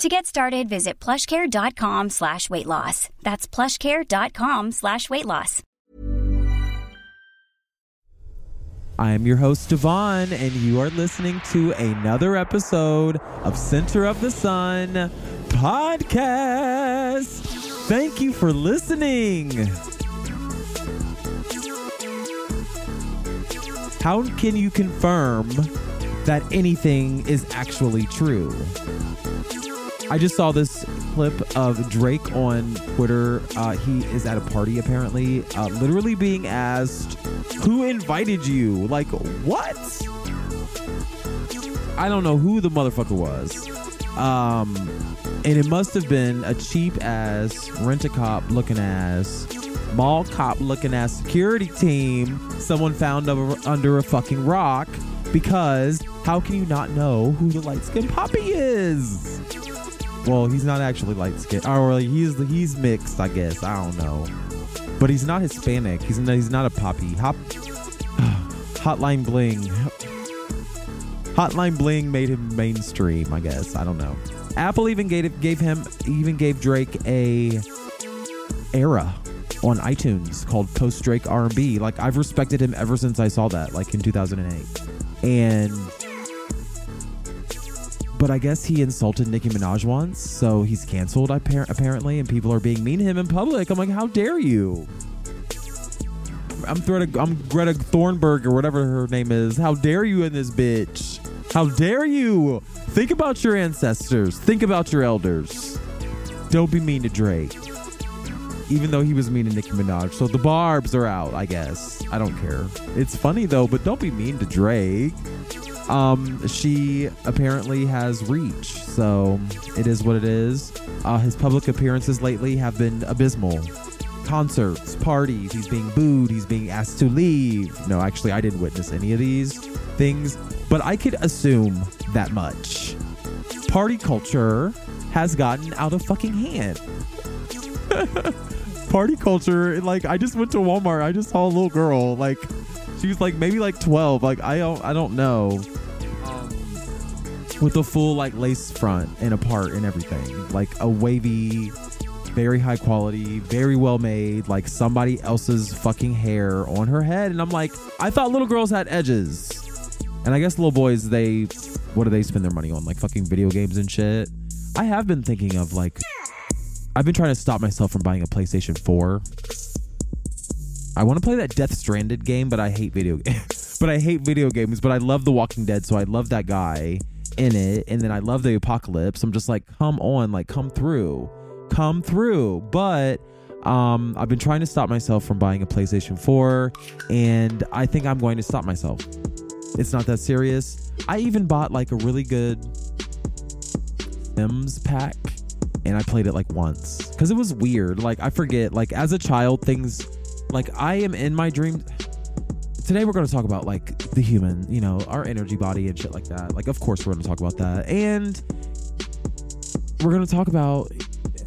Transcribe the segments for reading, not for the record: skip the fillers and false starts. To get started, visit plushcare.com/weightloss. That's plushcare.com/weightloss. I am your host, Devon, and you are listening to another episode of Center of the Sun Podcast. Thank you for listening. How can you confirm that anything is actually true? I just saw this clip of Drake on Twitter. He is at a party, apparently, literally being asked, "Who invited you?" Like, what? I don't know who the motherfucker was. And it must have been a cheap-ass, rent-a-cop looking-ass, mall cop looking-ass security team someone found under a fucking rock, because how can you not know who the light-skinned poppy is? Well, he's not actually light-skinned. Or he's mixed, I guess. I don't know. But he's not Hispanic. He's not a poppy. Hotline Bling. Hotline Bling made him mainstream, I guess. I don't know. Apple even gave Drake a era on iTunes called Post Drake R&B. Like, I've respected him ever since I saw that, like in 2008. But I guess he insulted Nicki Minaj once, so he's canceled apparently, and people are being mean to him in public. I'm like, how dare you? I'm Greta Thunberg or whatever her name is. How dare you in this bitch? How dare you? Think about your ancestors. Think about your elders. Don't be mean to Drake. Even though he was mean to Nicki Minaj. So the barbs are out, I guess. I don't care. It's funny, though, but don't be mean to Drake. She apparently has reach, so it is what it is. His public appearances lately have been abysmal. Concerts, parties, he's being booed, he's being asked to leave. No, actually, I didn't witness any of these things, but I could assume that much. Party culture has gotten out of fucking hand. Party culture, like, I just went to Walmart, I just saw a little girl, like, she was like maybe like 12, like I don't know, with a full like lace front and a part and everything, like a wavy, very high quality, very well made, like somebody else's fucking hair on her head. And I'm like, I thought little girls had edges, and I guess little boys, what do they spend their money on? Like fucking video games and shit. I have been thinking of like, I've been trying to stop myself from buying a PlayStation 4. I want to play that Death Stranded game, but I hate video games. But I hate video games, but I love The Walking Dead, so I love that guy in it. And then I love the apocalypse. I'm just like, come on, like, come through. But I've been trying to stop myself from buying a PlayStation 4, and I think I'm going to stop myself. It's not that serious. I even bought like a really good Sims pack, and I played it like once because it was weird. Like, I forget, like, as a child, things... Like, I am in my dream. Today, we're going to talk about, like, the human, you know, our energy body and shit like that. Like, of course, we're going to talk about that. And we're going to talk about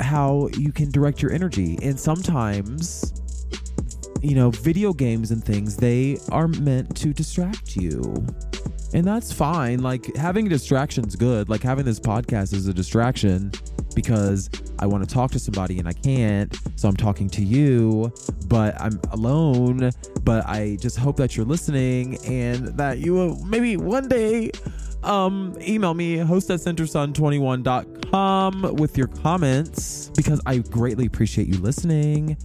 how you can direct your energy. And sometimes you know, video games and things, they are meant to distract you. And that's fine. Like, having a distraction's good. Like, having this podcast is a distraction because I want to talk to somebody and I can't, so I'm talking to you, but I'm alone. But I just hope that you're listening and that you will maybe one day email me, host at centersun21.com, with your comments, because I greatly appreciate you listening.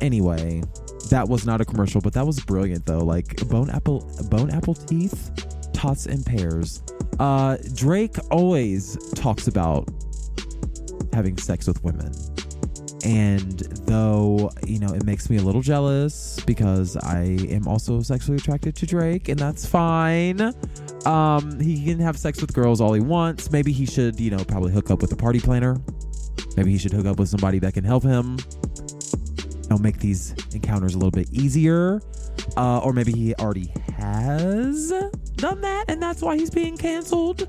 Anyway, that was not a commercial, but that was brilliant though. Like, bone apple teeth, tots and pears. Drake always talks about having sex with women. And though, you know, it makes me a little jealous because I am also sexually attracted to Drake, and that's fine. He can have sex with girls all he wants. Maybe he should, you know, probably hook up with a party planner. Maybe he should hook up with somebody that can help him, you know, make these encounters a little bit easier. Or maybe he already has done that, and that's why he's being canceled.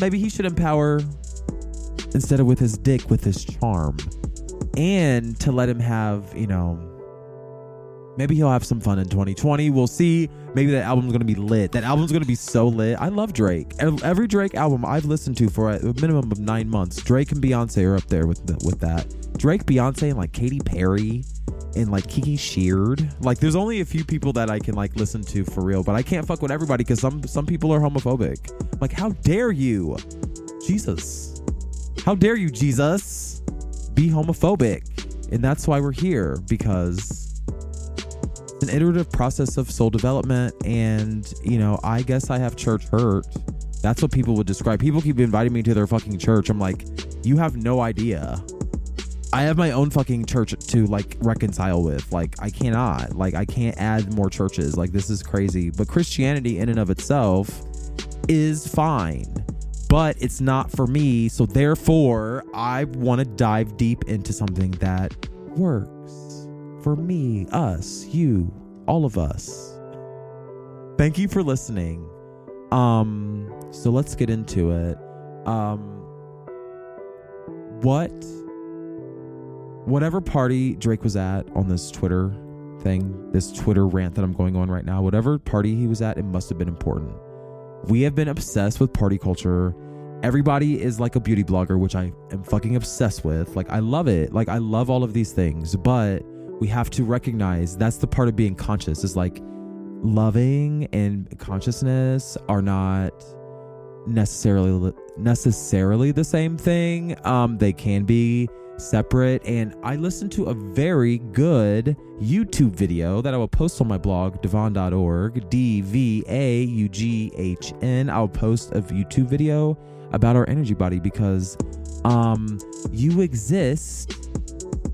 Maybe he should empower, instead of with his dick, with his charm. And to let him have, you know, maybe he'll have some fun in 2020. We'll see. Maybe that album's going to be lit. That album's going to be so lit. I love Drake. Every Drake album I've listened to for a minimum of 9 months. Drake and Beyonce are up there with that. Drake, Beyonce, and like Katy Perry and like Kiki Sheard. Like, there's only a few people that I can like listen to for real, but I can't fuck with everybody because some people are homophobic. Like, how dare you? Jesus. How dare you, Jesus? Be homophobic. And that's why we're here, because it's an iterative process of soul development. And, you know, I guess I have church hurt. That's what people would describe. People keep inviting me to their fucking church. I'm like, you have no idea. I have my own fucking church to like reconcile with. Like, I cannot. Like, I can't add more churches. Like, this is crazy. But Christianity in and of itself is fine. But it's not for me, so therefore, I want to dive deep into something that works for me, us, you, all of us. Thank you for listening. So let's get into it. Whatever party Drake was at on this Twitter thing, this Twitter rant that I'm going on right now, whatever party he was at, it must have been important. We have been obsessed with party culture. Everybody is like a beauty blogger, which I am fucking obsessed with. Like, I love it. Like, I love all of these things, but we have to recognize that's the part of being conscious, is like loving and consciousness are not necessarily the same thing. They can be separate. And I listened to a very good YouTube video that I will post on my blog, dvaughn.org, dvaughn. I'll post a YouTube video about our energy body, because you exist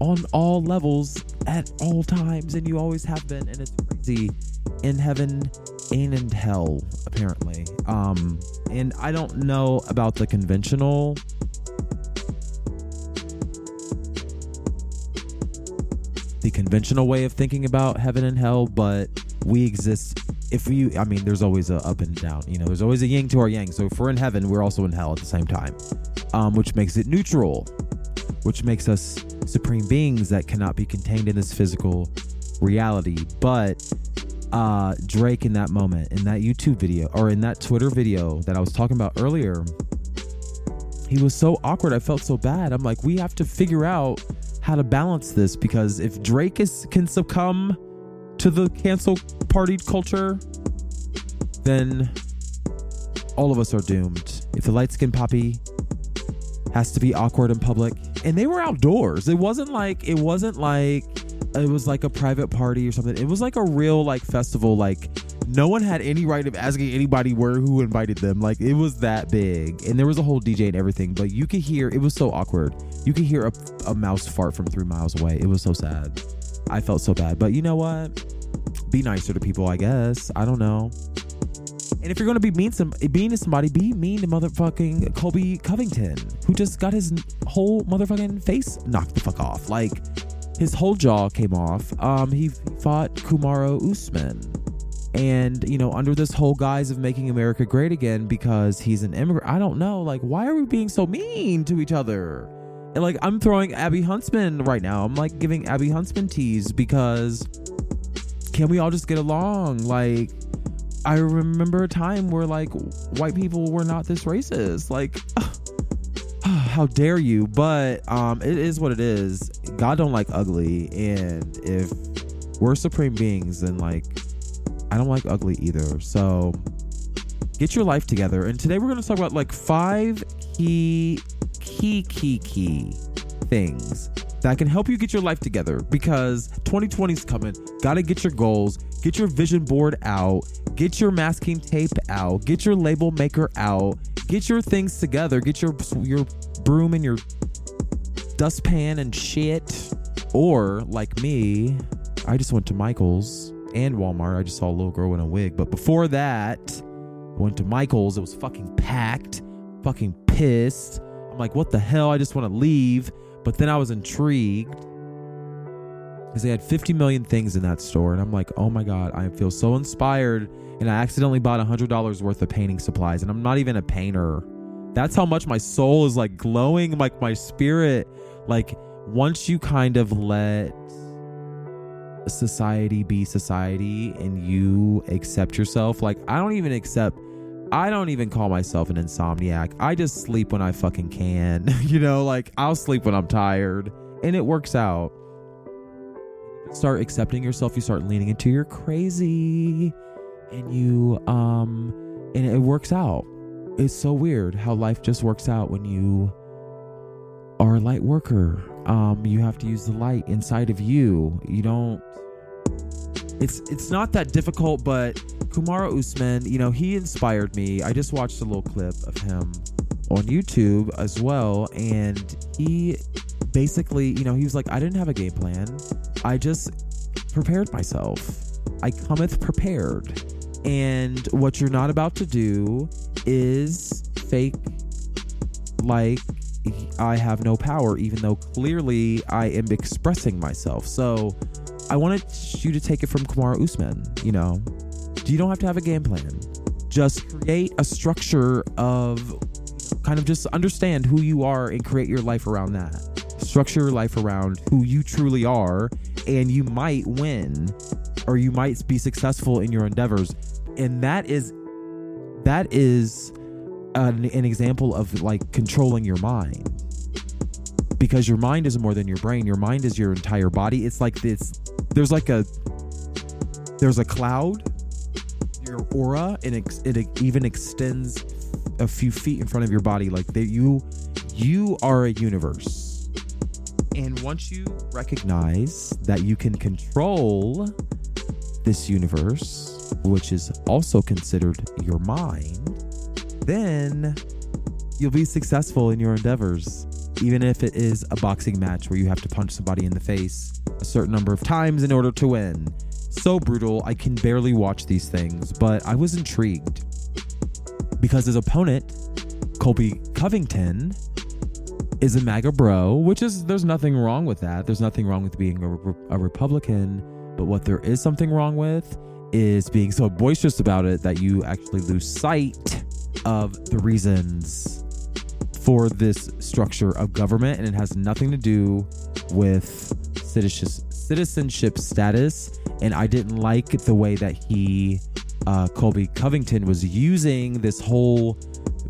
on all levels at all times, and you always have been, and it's crazy, in heaven and in hell, apparently. And I don't know about the conventional way of thinking about heaven and hell, but we exist. There's always a up and down, you know, there's always a yin to our yang. So if we're in heaven, we're also in hell at the same time, which makes it neutral, which makes us supreme beings that cannot be contained in this physical reality. But Drake, in that moment, in that YouTube video, or in that Twitter video that I was talking about earlier, he was so awkward. I felt so bad. I'm like, we have to figure out how to balance this, because if Drake can succumb to the cancel party culture, then all of us are doomed. If the light skin poppy has to be awkward in public, and they were outdoors, it wasn't like it was like a private party or something. It was like a real like festival. Like, no one had any right of asking anybody who invited them. Like, it was that big, and there was a whole DJ and everything, but you could hear, it was so awkward. You could hear a mouse fart from 3 miles away. It was so sad. I felt so bad, but you know what? Be nicer to people, I guess. I don't know. And if you're going to be mean to somebody, be mean to motherfucking Colby Covington, who just got his whole motherfucking face knocked the fuck off. Like, his whole jaw came off. He fought Kamaru Usman. And, you know, under this whole guise of making America great again because he's an immigrant. I don't know. Like, why are we being so mean to each other? Like, I'm throwing Abby Huntsman right now. I'm like giving Abby Huntsman teas because can we all just get along? Like, I remember a time where like white people were not this racist. Like, how dare you? But it is what it is. God don't like ugly, and if we're supreme beings, then like I don't like ugly either. So get your life together. And today we're going to talk about like five key things that can help you get your life together, because 2020 is coming. Gotta get your goals, get your vision board out, get your masking tape out, get your label maker out, get your things together, get your broom and your dustpan and shit. Or like me, I just went to Michael's and Walmart. I just saw a little girl in a wig. But before that, I went to Michael's. It was fucking packed, fucking pissed. I'm like, what the hell? I just want to leave. But then I was intrigued because they had 50 million things in that store. And I'm like, oh my God, I feel so inspired. And I accidentally bought $100 worth of painting supplies. And I'm not even a painter. That's how much my soul is like glowing, like my spirit. Like, once you kind of let society be society and you accept yourself, like, I don't even call myself an insomniac. I just sleep when I fucking can. You know, like, I'll sleep when I'm tired and it works out. Start accepting yourself. You start leaning into your crazy and you, and it works out. It's so weird how life just works out when you are a light worker. You have to use the light inside of you. You don't, it's not that difficult, but Kamaru Usman, you know, he inspired me. I just watched a little clip of him on YouTube as well. And he basically, you know, he was like, I didn't have a game plan. I just prepared myself. I cometh prepared. And what you're not about to do is fake like I have no power, even though clearly I am expressing myself. So I wanted you to take it from Kamaru Usman, you know. You don't have to have a game plan. Just create a structure of kind of just understand who you are and create your life around that. Structure your life around who you truly are, and you might win or you might be successful in your endeavors. And that is an example of like controlling your mind, because your mind is more than your brain. Your mind is your entire body. It's like this, there's a cloud, your aura, and it even extends a few feet in front of your body. Like that, you are a universe. And once you recognize that you can control this universe, which is also considered your mind, then you'll be successful in your endeavors. Even if it is a boxing match where you have to punch somebody in the face a certain number of times in order to win. So brutal. I can barely watch these things, but I was intrigued because his opponent, Colby Covington, is a MAGA bro, which is, there's nothing wrong with that. There's nothing wrong with being a Republican, but what there is something wrong with is being so boisterous about it that you actually lose sight of the reasons for this structure of government, and it has nothing to do with citizenship status. And I didn't like the way that he, Colby Covington, was using this whole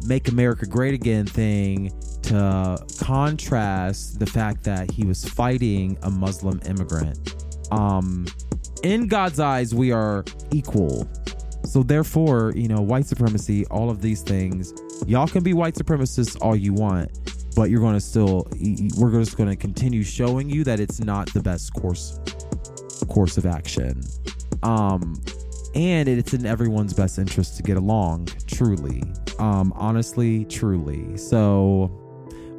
Make America Great Again thing to contrast the fact that he was fighting a Muslim immigrant. In God's eyes, we are equal. So therefore, you know, white supremacy, all of these things, y'all can be white supremacists all you want, but we're just going to continue showing you that it's not the best course of action. And it's in everyone's best interest to get along, truly, honestly, truly. So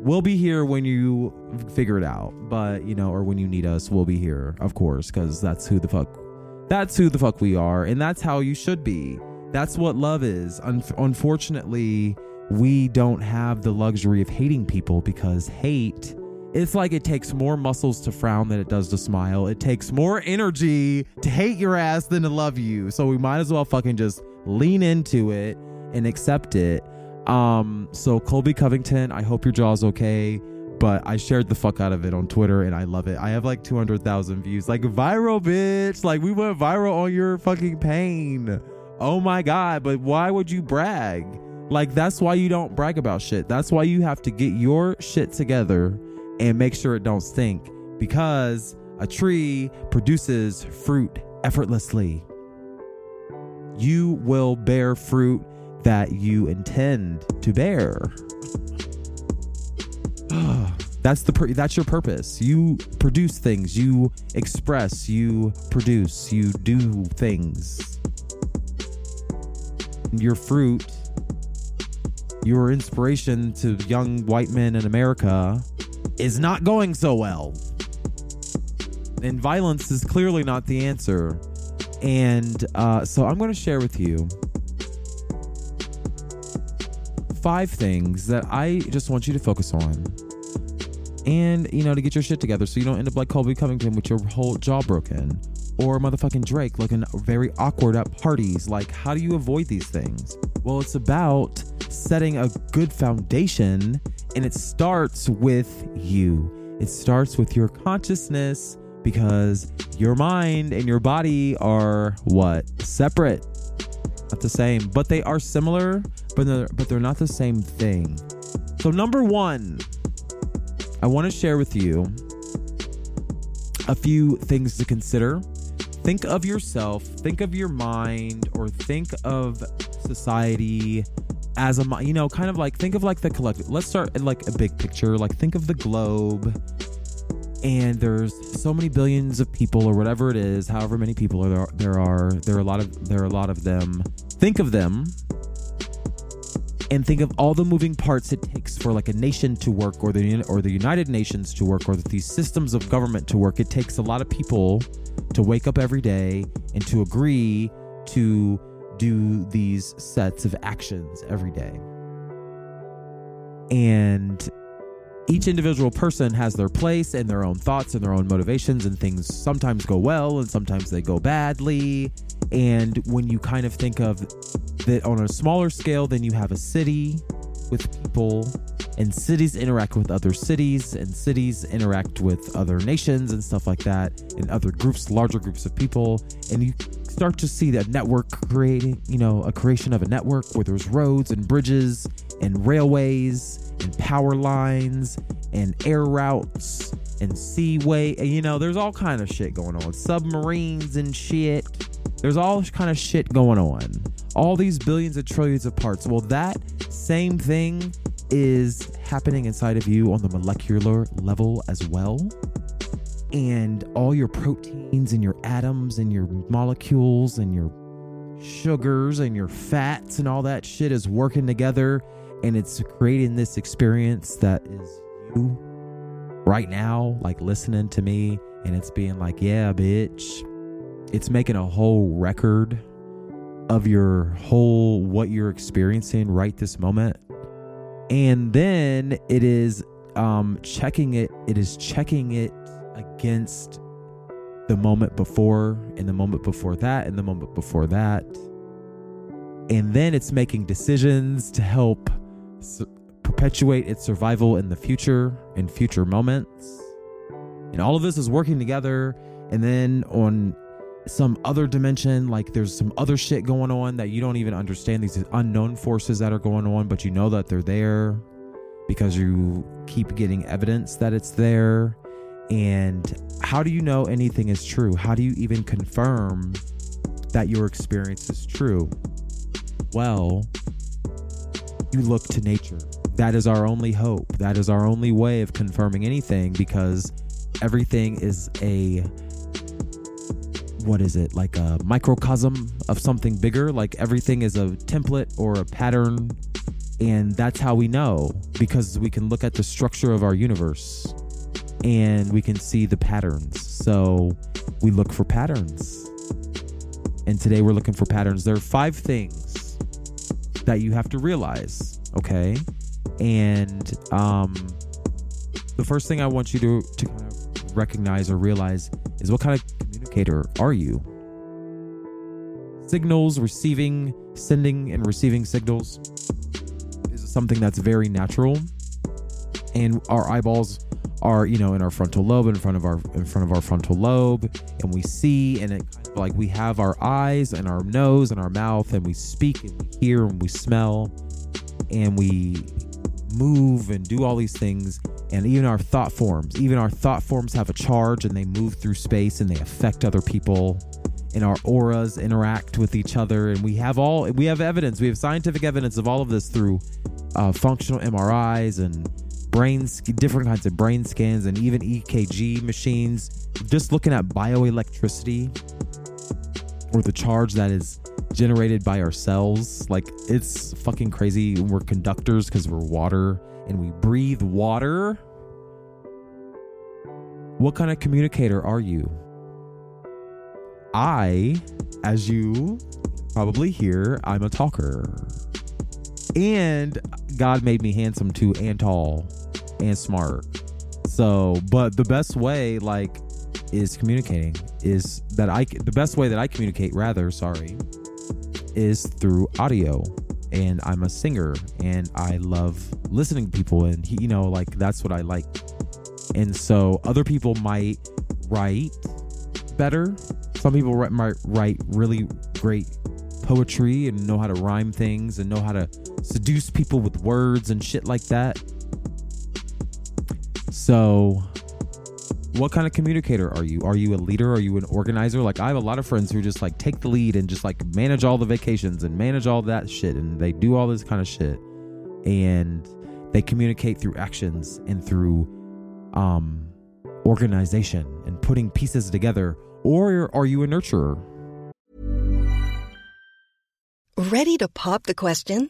we'll be here when you figure it out, but, you know, or when you need us, we'll be here, of course, because that's who the fuck we are. And that's how you should be. That's what love is. Unfortunately, we don't have the luxury of hating people, because hate, it's like it takes more muscles to frown than it does to smile. It takes more energy to hate your ass than to love you. So we might as well fucking just lean into it and accept it. So Colby Covington, I hope your jaw's okay. But I shared the fuck out of it on Twitter, and I love it. I have like 200,000 views. Like, viral, bitch. Like, we went viral on your fucking pain. Oh, my God. But why would you brag? Like, that's why you don't brag about shit. That's why you have to get your shit together and make sure it don't stink. Because a tree produces fruit effortlessly. You will bear fruit that you intend to bear. That's your purpose. You produce things, you express, you produce, you do things. Your fruit, your inspiration to young white men in America is not going so well. And violence is clearly not the answer. And so I'm going to share with you 5 things that I just want you to focus on. And, you know, to get your shit together so you don't end up like Colby Covington with your whole jaw broken. Or motherfucking Drake looking very awkward at parties. Like, how do you avoid these things? Well, it's about setting a good foundation, and it starts with you. It starts with your consciousness, because your mind and your body are what? Separate. Not the same, but they are similar, but they're not the same thing. So number 1, I want to share with you a few things to consider. Think of yourself, think of your mind, or think of society as a, you know, kind of like, think of like the collective. Let's start at like a big picture, like think of the globe, and there's so many billions of people or whatever it is, however many people there are a lot of them. Think of them. And think of all the moving parts it takes for like a nation to work, or the United Nations to work, or these systems of government to work. It takes a lot of people to wake up every day and to agree to do these sets of actions every day. And each individual person has their place and their own thoughts and their own motivations, and things sometimes go well and sometimes they go badly. And when you kind of think of that on a smaller scale, then you have a city with people, and cities interact with other cities, and cities interact with other nations and stuff like that, and other groups, larger groups of people. And you start to see that network creating, you know, a creation of a network where there's roads and bridges and railways and power lines and air routes and seaway, and you know, there's all kind of shit going on. Submarines and shit. There's all kind of shit going on. All these billions and trillions of parts. Well, that same thing is happening inside of you on the molecular level as well. And all your proteins and your atoms and your molecules and your sugars and your fats and all that shit is working together. And it's creating this experience that is you right now, like listening to me, and it's being like, yeah, bitch. It's making a whole record of your whole, what you're experiencing right this moment. And then it is checking it against the moment before, and the moment before that, and the moment before that. And then it's making decisions to help perpetuate its survival in the future, in future moments. And all of this is working together. And then on some other dimension, like there's some other shit going on that you don't even understand, these unknown forces that are going on, but you know that they're there because you keep getting evidence that it's there. And how do you know anything is true? How do you even confirm that your experience is true? Well, you look to nature. That is our only hope. That is our only way of confirming anything, because everything is a, what is it? Like a microcosm of something bigger. Like everything is a template or a pattern. And that's how we know, because we can look at the structure of our universe and we can see the patterns. So we look for patterns. And today we're looking for patterns. There are 5 things that you have to realize, okay? And the first thing I want you to kind of recognize or realize is, what kind of communicator are you? Signals, receiving, sending and receiving signals is something that's very natural. and our eyeballs are, you know, in our frontal lobe, in front of our frontal lobe, and we see, and it, like, we have our eyes and our nose and our mouth, and we speak and we hear and we smell and we move and do all these things, and even our thought forms have a charge, and they move through space and they affect other people, and our auras interact with each other, and we have scientific evidence of all of this through functional MRIs and different kinds of brain scans, and even EKG machines, just looking at bioelectricity or the charge that is generated by our cells. Like, it's fucking crazy. We're conductors because we're water and we breathe water. What kind of communicator are you? I, as you probably hear, I'm a talker. And God made me handsome too, and tall and smart. So, but the best way, like, is communicating is that I communicate is through audio, and I'm a singer and I love listening to people, and you know, like, that's what I like. And so other people might write better. Some people might write really great poetry and know how to rhyme things and know how to seduce people with words and shit like that. So what kind of communicator are you? Are you a leader? Are you an organizer? Like, I have a lot of friends who just like take the lead and just like manage all the vacations and manage all that shit, and they do all this kind of shit, and they communicate through actions and through organization and putting pieces together. Or are you a nurturer? Ready to pop the question?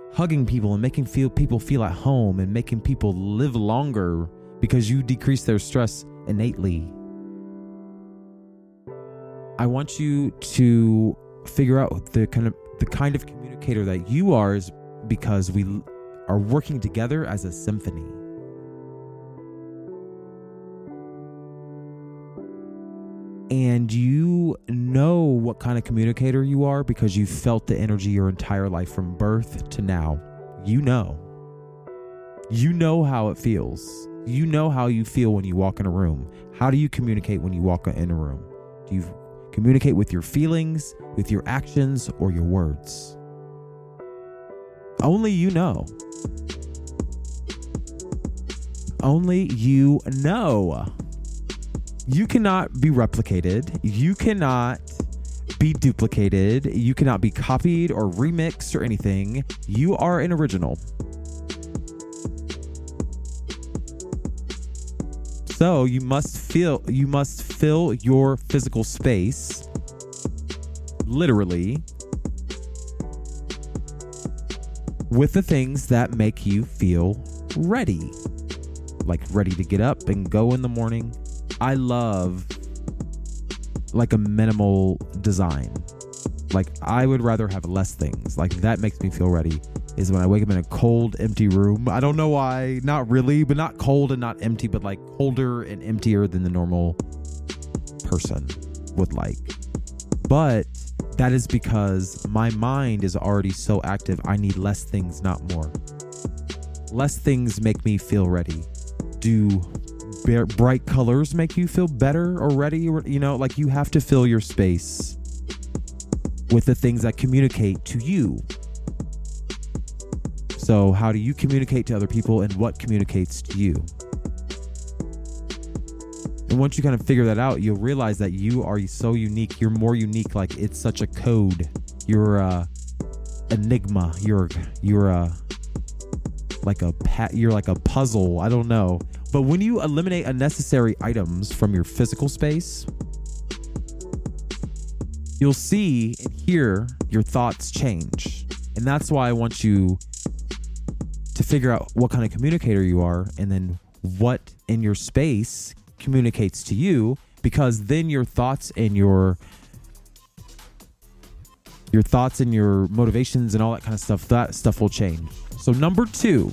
hugging people and making people feel at home and making people live longer because you decrease their stress innately? I want you to figure out the kind of communicator that you are, is because we are working together as a symphony. And you know what kind of communicator you are because you felt the energy your entire life from birth to now. You know how it feels. You know how you feel when you walk in a room. How do you communicate when you walk in a room? Do you communicate with your feelings, with your actions, or your words? Only you know. Only you know. You cannot be replicated. You cannot be duplicated. You cannot be copied or remixed or anything. You are an original. So you must fill your physical space, literally, with the things that make you feel ready. Like ready to get up and go in the morning. I love like a minimal design. Like I would rather have less things. Like that makes me feel ready is when I wake up in a cold, empty room. I don't know why, not really, but not cold and not empty, but like colder and emptier than the normal person would like. But that is because my mind is already so active. I need less things, not more. Less things make me feel ready. Do bright colors make you feel better or ready? You know, like you have to fill your space with the things that communicate to you. So how do you communicate to other people and what communicates to you? And once you kind of figure that out, you'll realize that you are so unique. You're more unique. Like it's such a code. You're a enigma. You're like a puzzle. I don't know. But when you eliminate unnecessary items from your physical space, you'll see and hear your thoughts change. And that's why I want you to figure out what kind of communicator you are and then what in your space communicates to you, because then your thoughts and your thoughts and your motivations and all that kind of stuff, that stuff will change. So number 2,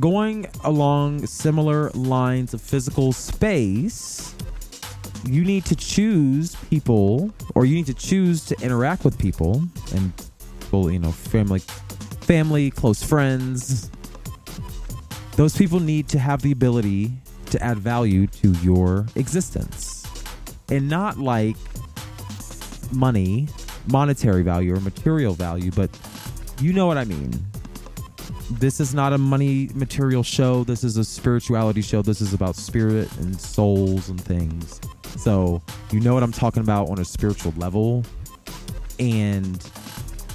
going along similar lines of physical space, you need to choose people, or you need to choose to interact with people and, well, you know, family, close friends. Those people need to have the ability to add value to your existence, and not like money, monetary value or material value, but you know what I mean. This is not a money material show. This is a spirituality show. This is about spirit and souls and things. So you know what I'm talking about on a spiritual level. And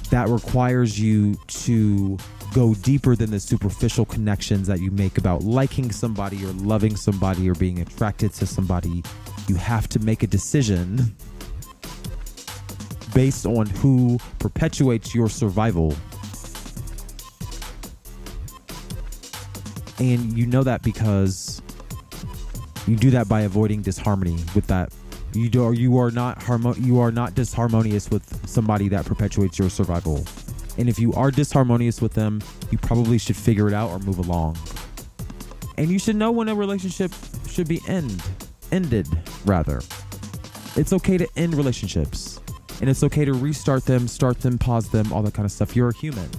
that requires you to go deeper than the superficial connections that you make about liking somebody or loving somebody or being attracted to somebody. You have to make a decision based on who perpetuates your survival. And you know that because you do that by avoiding disharmony with that. You are not disharmonious with somebody that perpetuates your survival. And if you are disharmonious with them, you probably should figure it out or move along. And you should know when a relationship should be ended. It's okay to end relationships. And it's okay to restart them, start them, pause them, all that kind of stuff. You're a human.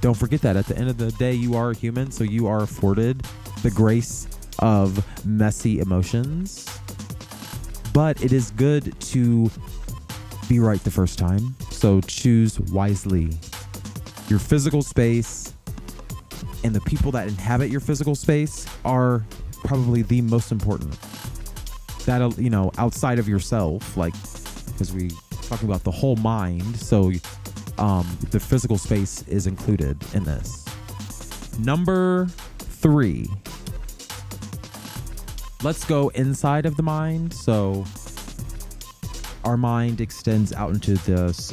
Don't forget that at the end of the day, you are a human, so you are afforded the grace of messy emotions. But it is good to be right the first time. So choose wisely. Your physical space and the people that inhabit your physical space are probably the most important. That'll, you know, outside of yourself, like, because we're talking about the whole mind. So the physical space is included in this. Number 3, let's go inside of the mind. So our mind extends out into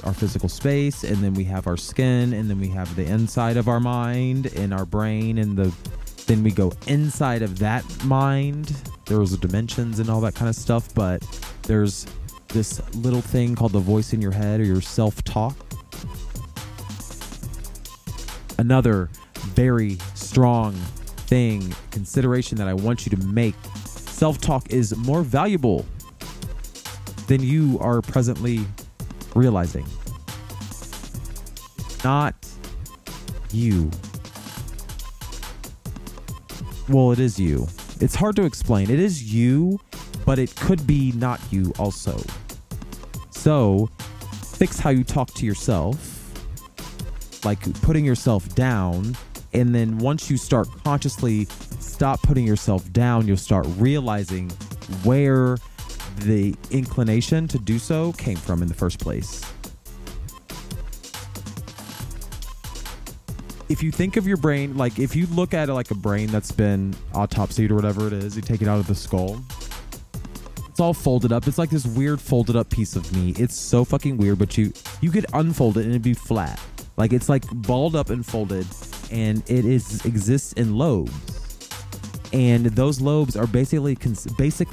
our physical space, and then we have our skin, and then we have the inside of our mind and our brain, and then we go inside of that mind. There's dimensions and all that kind of stuff, but there's this little thing called the voice in your head or your self-talk. Another very strong thing, consideration that I want you to make. Self-talk is more valuable than you are presently realizing. Not you. Well, it is you. It's hard to explain. It is you, but it could be not you also. So fix how you talk to yourself. Like putting yourself down, and then once you start consciously stop putting yourself down, you'll start realizing where the inclination to do so came from in the first place. If you think of your brain, like if you look at it like a brain that's been autopsied or whatever it is, you take it out of the skull, it's all folded up. It's like this weird folded up piece of me. It's so fucking weird, but you could unfold it and it'd be flat. Like it's like balled up and folded, and it exists in lobes. And those lobes are basically suspended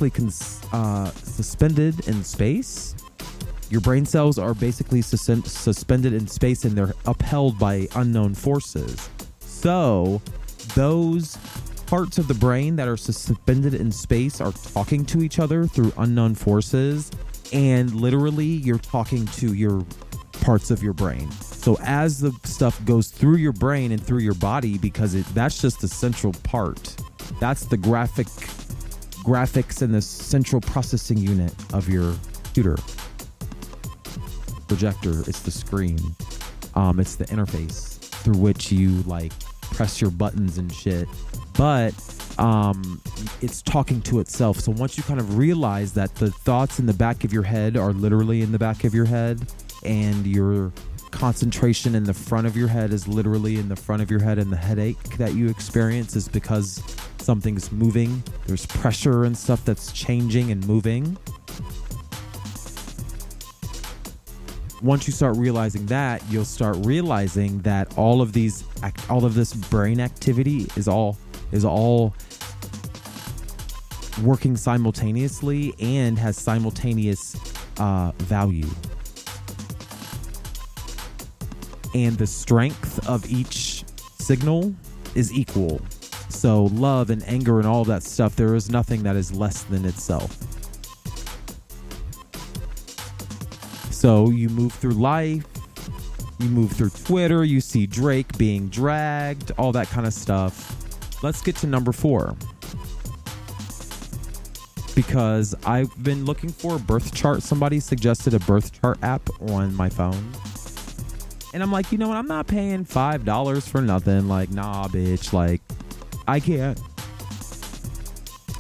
in space. Your brain cells are basically suspended in space, and they're upheld by unknown forces. So those parts of the brain that are suspended in space are talking to each other through unknown forces, and literally you're talking to your parts of your brain. So as the stuff goes through your brain and through your body, because that's just the central part. That's the graphics and the central processing unit of your computer. Projector, it's the screen, it's the interface through which you like press your buttons and shit, but it's talking to itself. So once you kind of realize that the thoughts in the back of your head are literally in the back of your head, and your concentration in the front of your head is literally in the front of your head, and the headache that you experience is because something's moving, there's pressure and stuff that's changing and moving. Once you start realizing that, you'll start realizing that all of this brain activity is all working simultaneously and has simultaneous value. And the strength of each signal is equal. So love and anger and all that stuff, there is nothing that is less than itself. So you move through life, you move through Twitter, you see Drake being dragged, all that kind of stuff. Let's get to number 4. Because I've been looking for a birth chart. Somebody suggested a birth chart app on my phone. And I'm like, you know what? I'm not paying $5 for nothing. Like, nah, bitch. Like, I can't.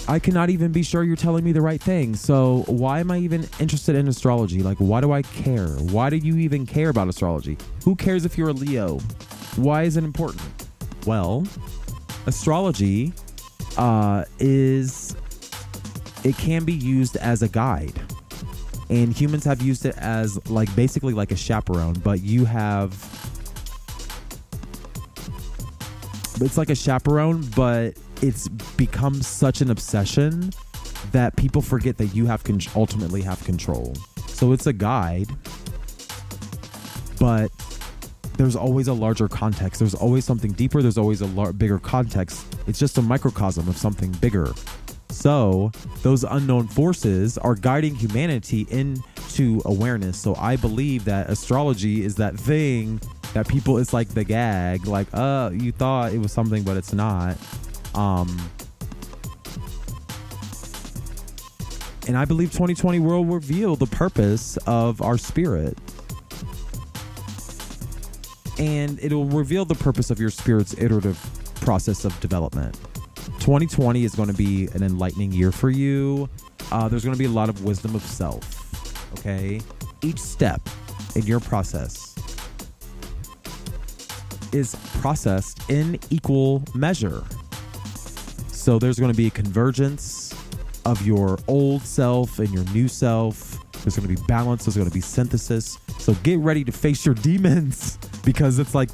I cannot even be sure you're telling me the right thing. So why am I even interested in astrology? Like, why do I care? Why do you even care about astrology? Who cares if you're a Leo? Why is it important? Well, astrology it can be used as a guide. And humans have used it as like basically like a chaperone, but it's like a chaperone, but it's become such an obsession that people forget that you have ultimately have control. So it's a guide, but there's always a larger context. There's always something deeper. There's always a bigger context. It's just a microcosm of something bigger. So those unknown forces are guiding humanity into awareness. So I believe that astrology is that thing that people, it's like the gag, like, you thought it was something, but it's not. And I believe 2020 will reveal the purpose of our spirit. And it'll reveal the purpose of your spirit's iterative process of development. 2020 is going to be an enlightening year for you. There's going to be a lot of wisdom of self. Okay? Each step in your process is processed in equal measure. So there's going to be a convergence of your old self and your new self. There's going to be balance. There's going to be synthesis. So get ready to face your demons, because it's like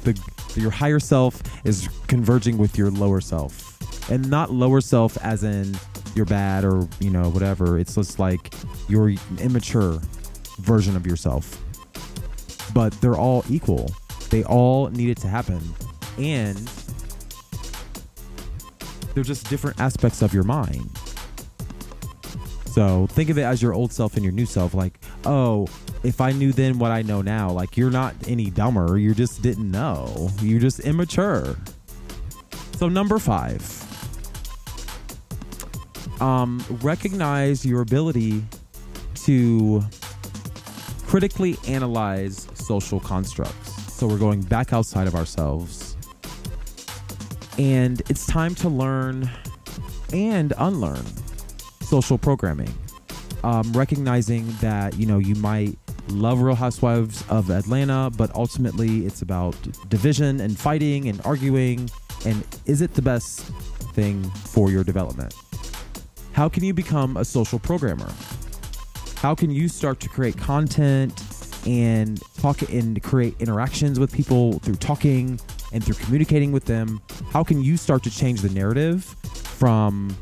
your higher self is converging with your lower self. And not lower self as in you're bad or, you know, whatever. It's just like your immature version of yourself. But they're all equal. They all needed to happen. And they're just different aspects of your mind. So think of it as your old self and your new self. Like, oh, if I knew then what I know now, like you're not any dumber. You just didn't know. You're just immature. So number 5, recognize your ability to critically analyze social constructs. So we're going back outside of ourselves. And it's time to learn and unlearn social programming. Recognizing that, you know, you might love Real Housewives of Atlanta, but ultimately it's about division and fighting and arguing. And is it the best thing for your development? How can you become a social programmer? How can you start to create content and talk and create interactions with people through talking and through communicating with them? How can you start to change the narrative from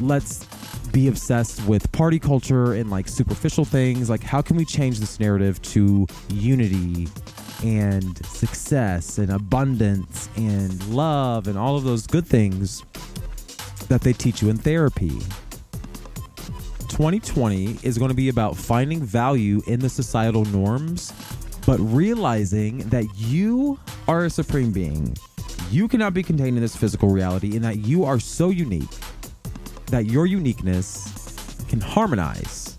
let's be obsessed with party culture and like superficial things? Like, how can we change this narrative to unity and success and abundance and love and all of those good things that they teach you in therapy? 2020 is going to be about finding value in the societal norms, but realizing that you are a supreme being. You cannot be contained in this physical reality, and that you are so unique that your uniqueness can harmonize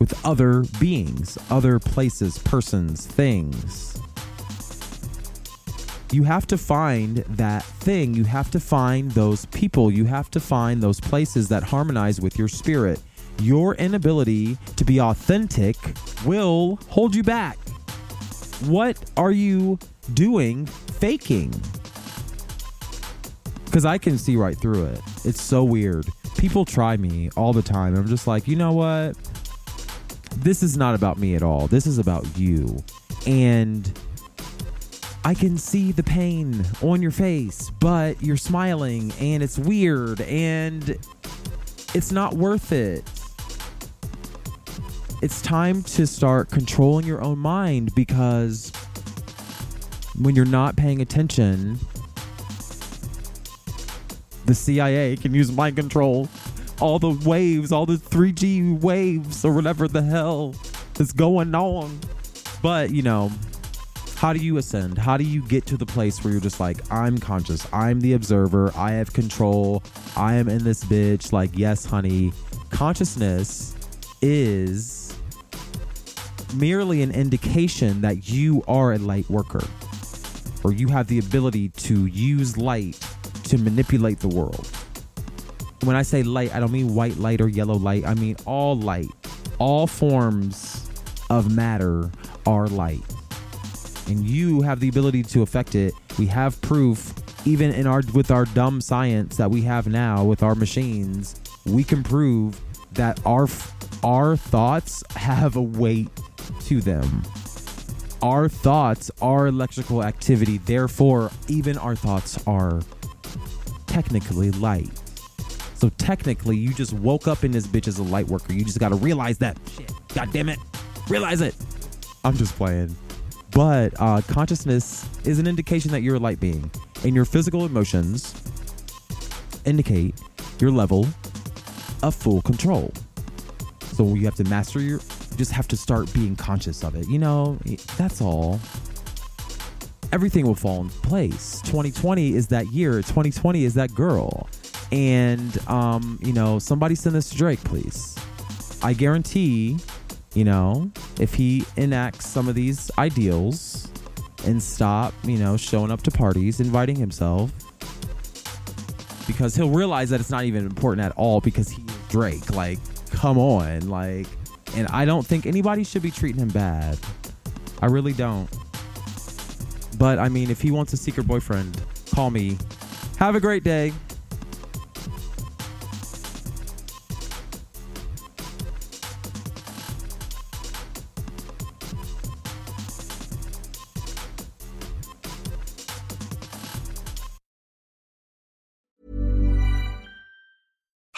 with other beings, other places, persons, things. You have to find that thing. You have to find those people. You have to find those places that harmonize with your spirit. Your inability to be authentic will hold you back. What are you doing faking? Because I can see right through it. It's so weird. People try me all the time. I'm just like, you know what? This is not about me at all. This is about you. And I can see the pain on your face, but you're smiling and it's weird and it's not worth it. It's time to start controlling your own mind, because when you're not paying attention, the CIA can use mind control. All the waves, all the 3G waves or whatever the hell is going on. But, you know, how do you ascend? How do you get to the place where you're just like, I'm conscious. I'm the observer. I have control. I am in this bitch. Like, yes, honey. Consciousness is merely an indication that you are a light worker, or you have the ability to use light to manipulate the world. When I say light, I don't mean white light or yellow light. I mean all light. All forms of matter are light. And you have the ability to affect it. We have proof, even in with our dumb science that we have now with our machines, we can prove that our thoughts have a weight to them. Our thoughts are electrical activity. Therefore, even our thoughts are technically light. So technically, you just woke up in this bitch as a light worker. You just got to realize that. Shit. God damn it. Realize it. I'm just playing. But consciousness is an indication that you're a light being, and your physical emotions indicate your level of full control. So you have to master you just have to start being conscious of it. You know, that's all. Everything will fall in place. 2020 is that year. 2020 is that girl. And, you know, somebody send this to Drake, please. I guarantee, you know, if he enacts some of these ideals and stop, you know, showing up to parties, inviting himself, because he'll realize that it's not even important at all, because he's Drake. Like, come on. Like, and I don't think anybody should be treating him bad. I really don't. But I mean, if he wants a secret boyfriend, call me. Have a great day.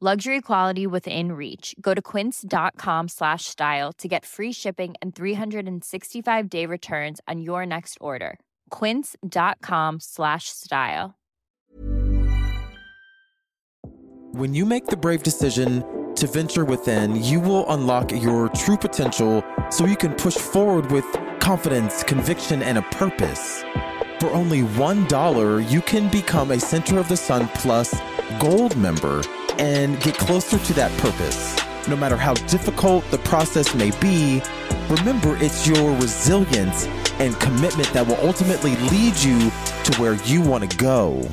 Luxury quality within reach. Go to quince.com/style to get free shipping and 365-day returns on your next order. Quince.com/style. When you make the brave decision to venture within, you will unlock your true potential so you can push forward with confidence, conviction, and a purpose. For only $1, you can become a Center of the Sun Plus Gold member and get closer to that purpose. No matter how difficult the process may be, remember it's your resilience and commitment that will ultimately lead you to where you want to go.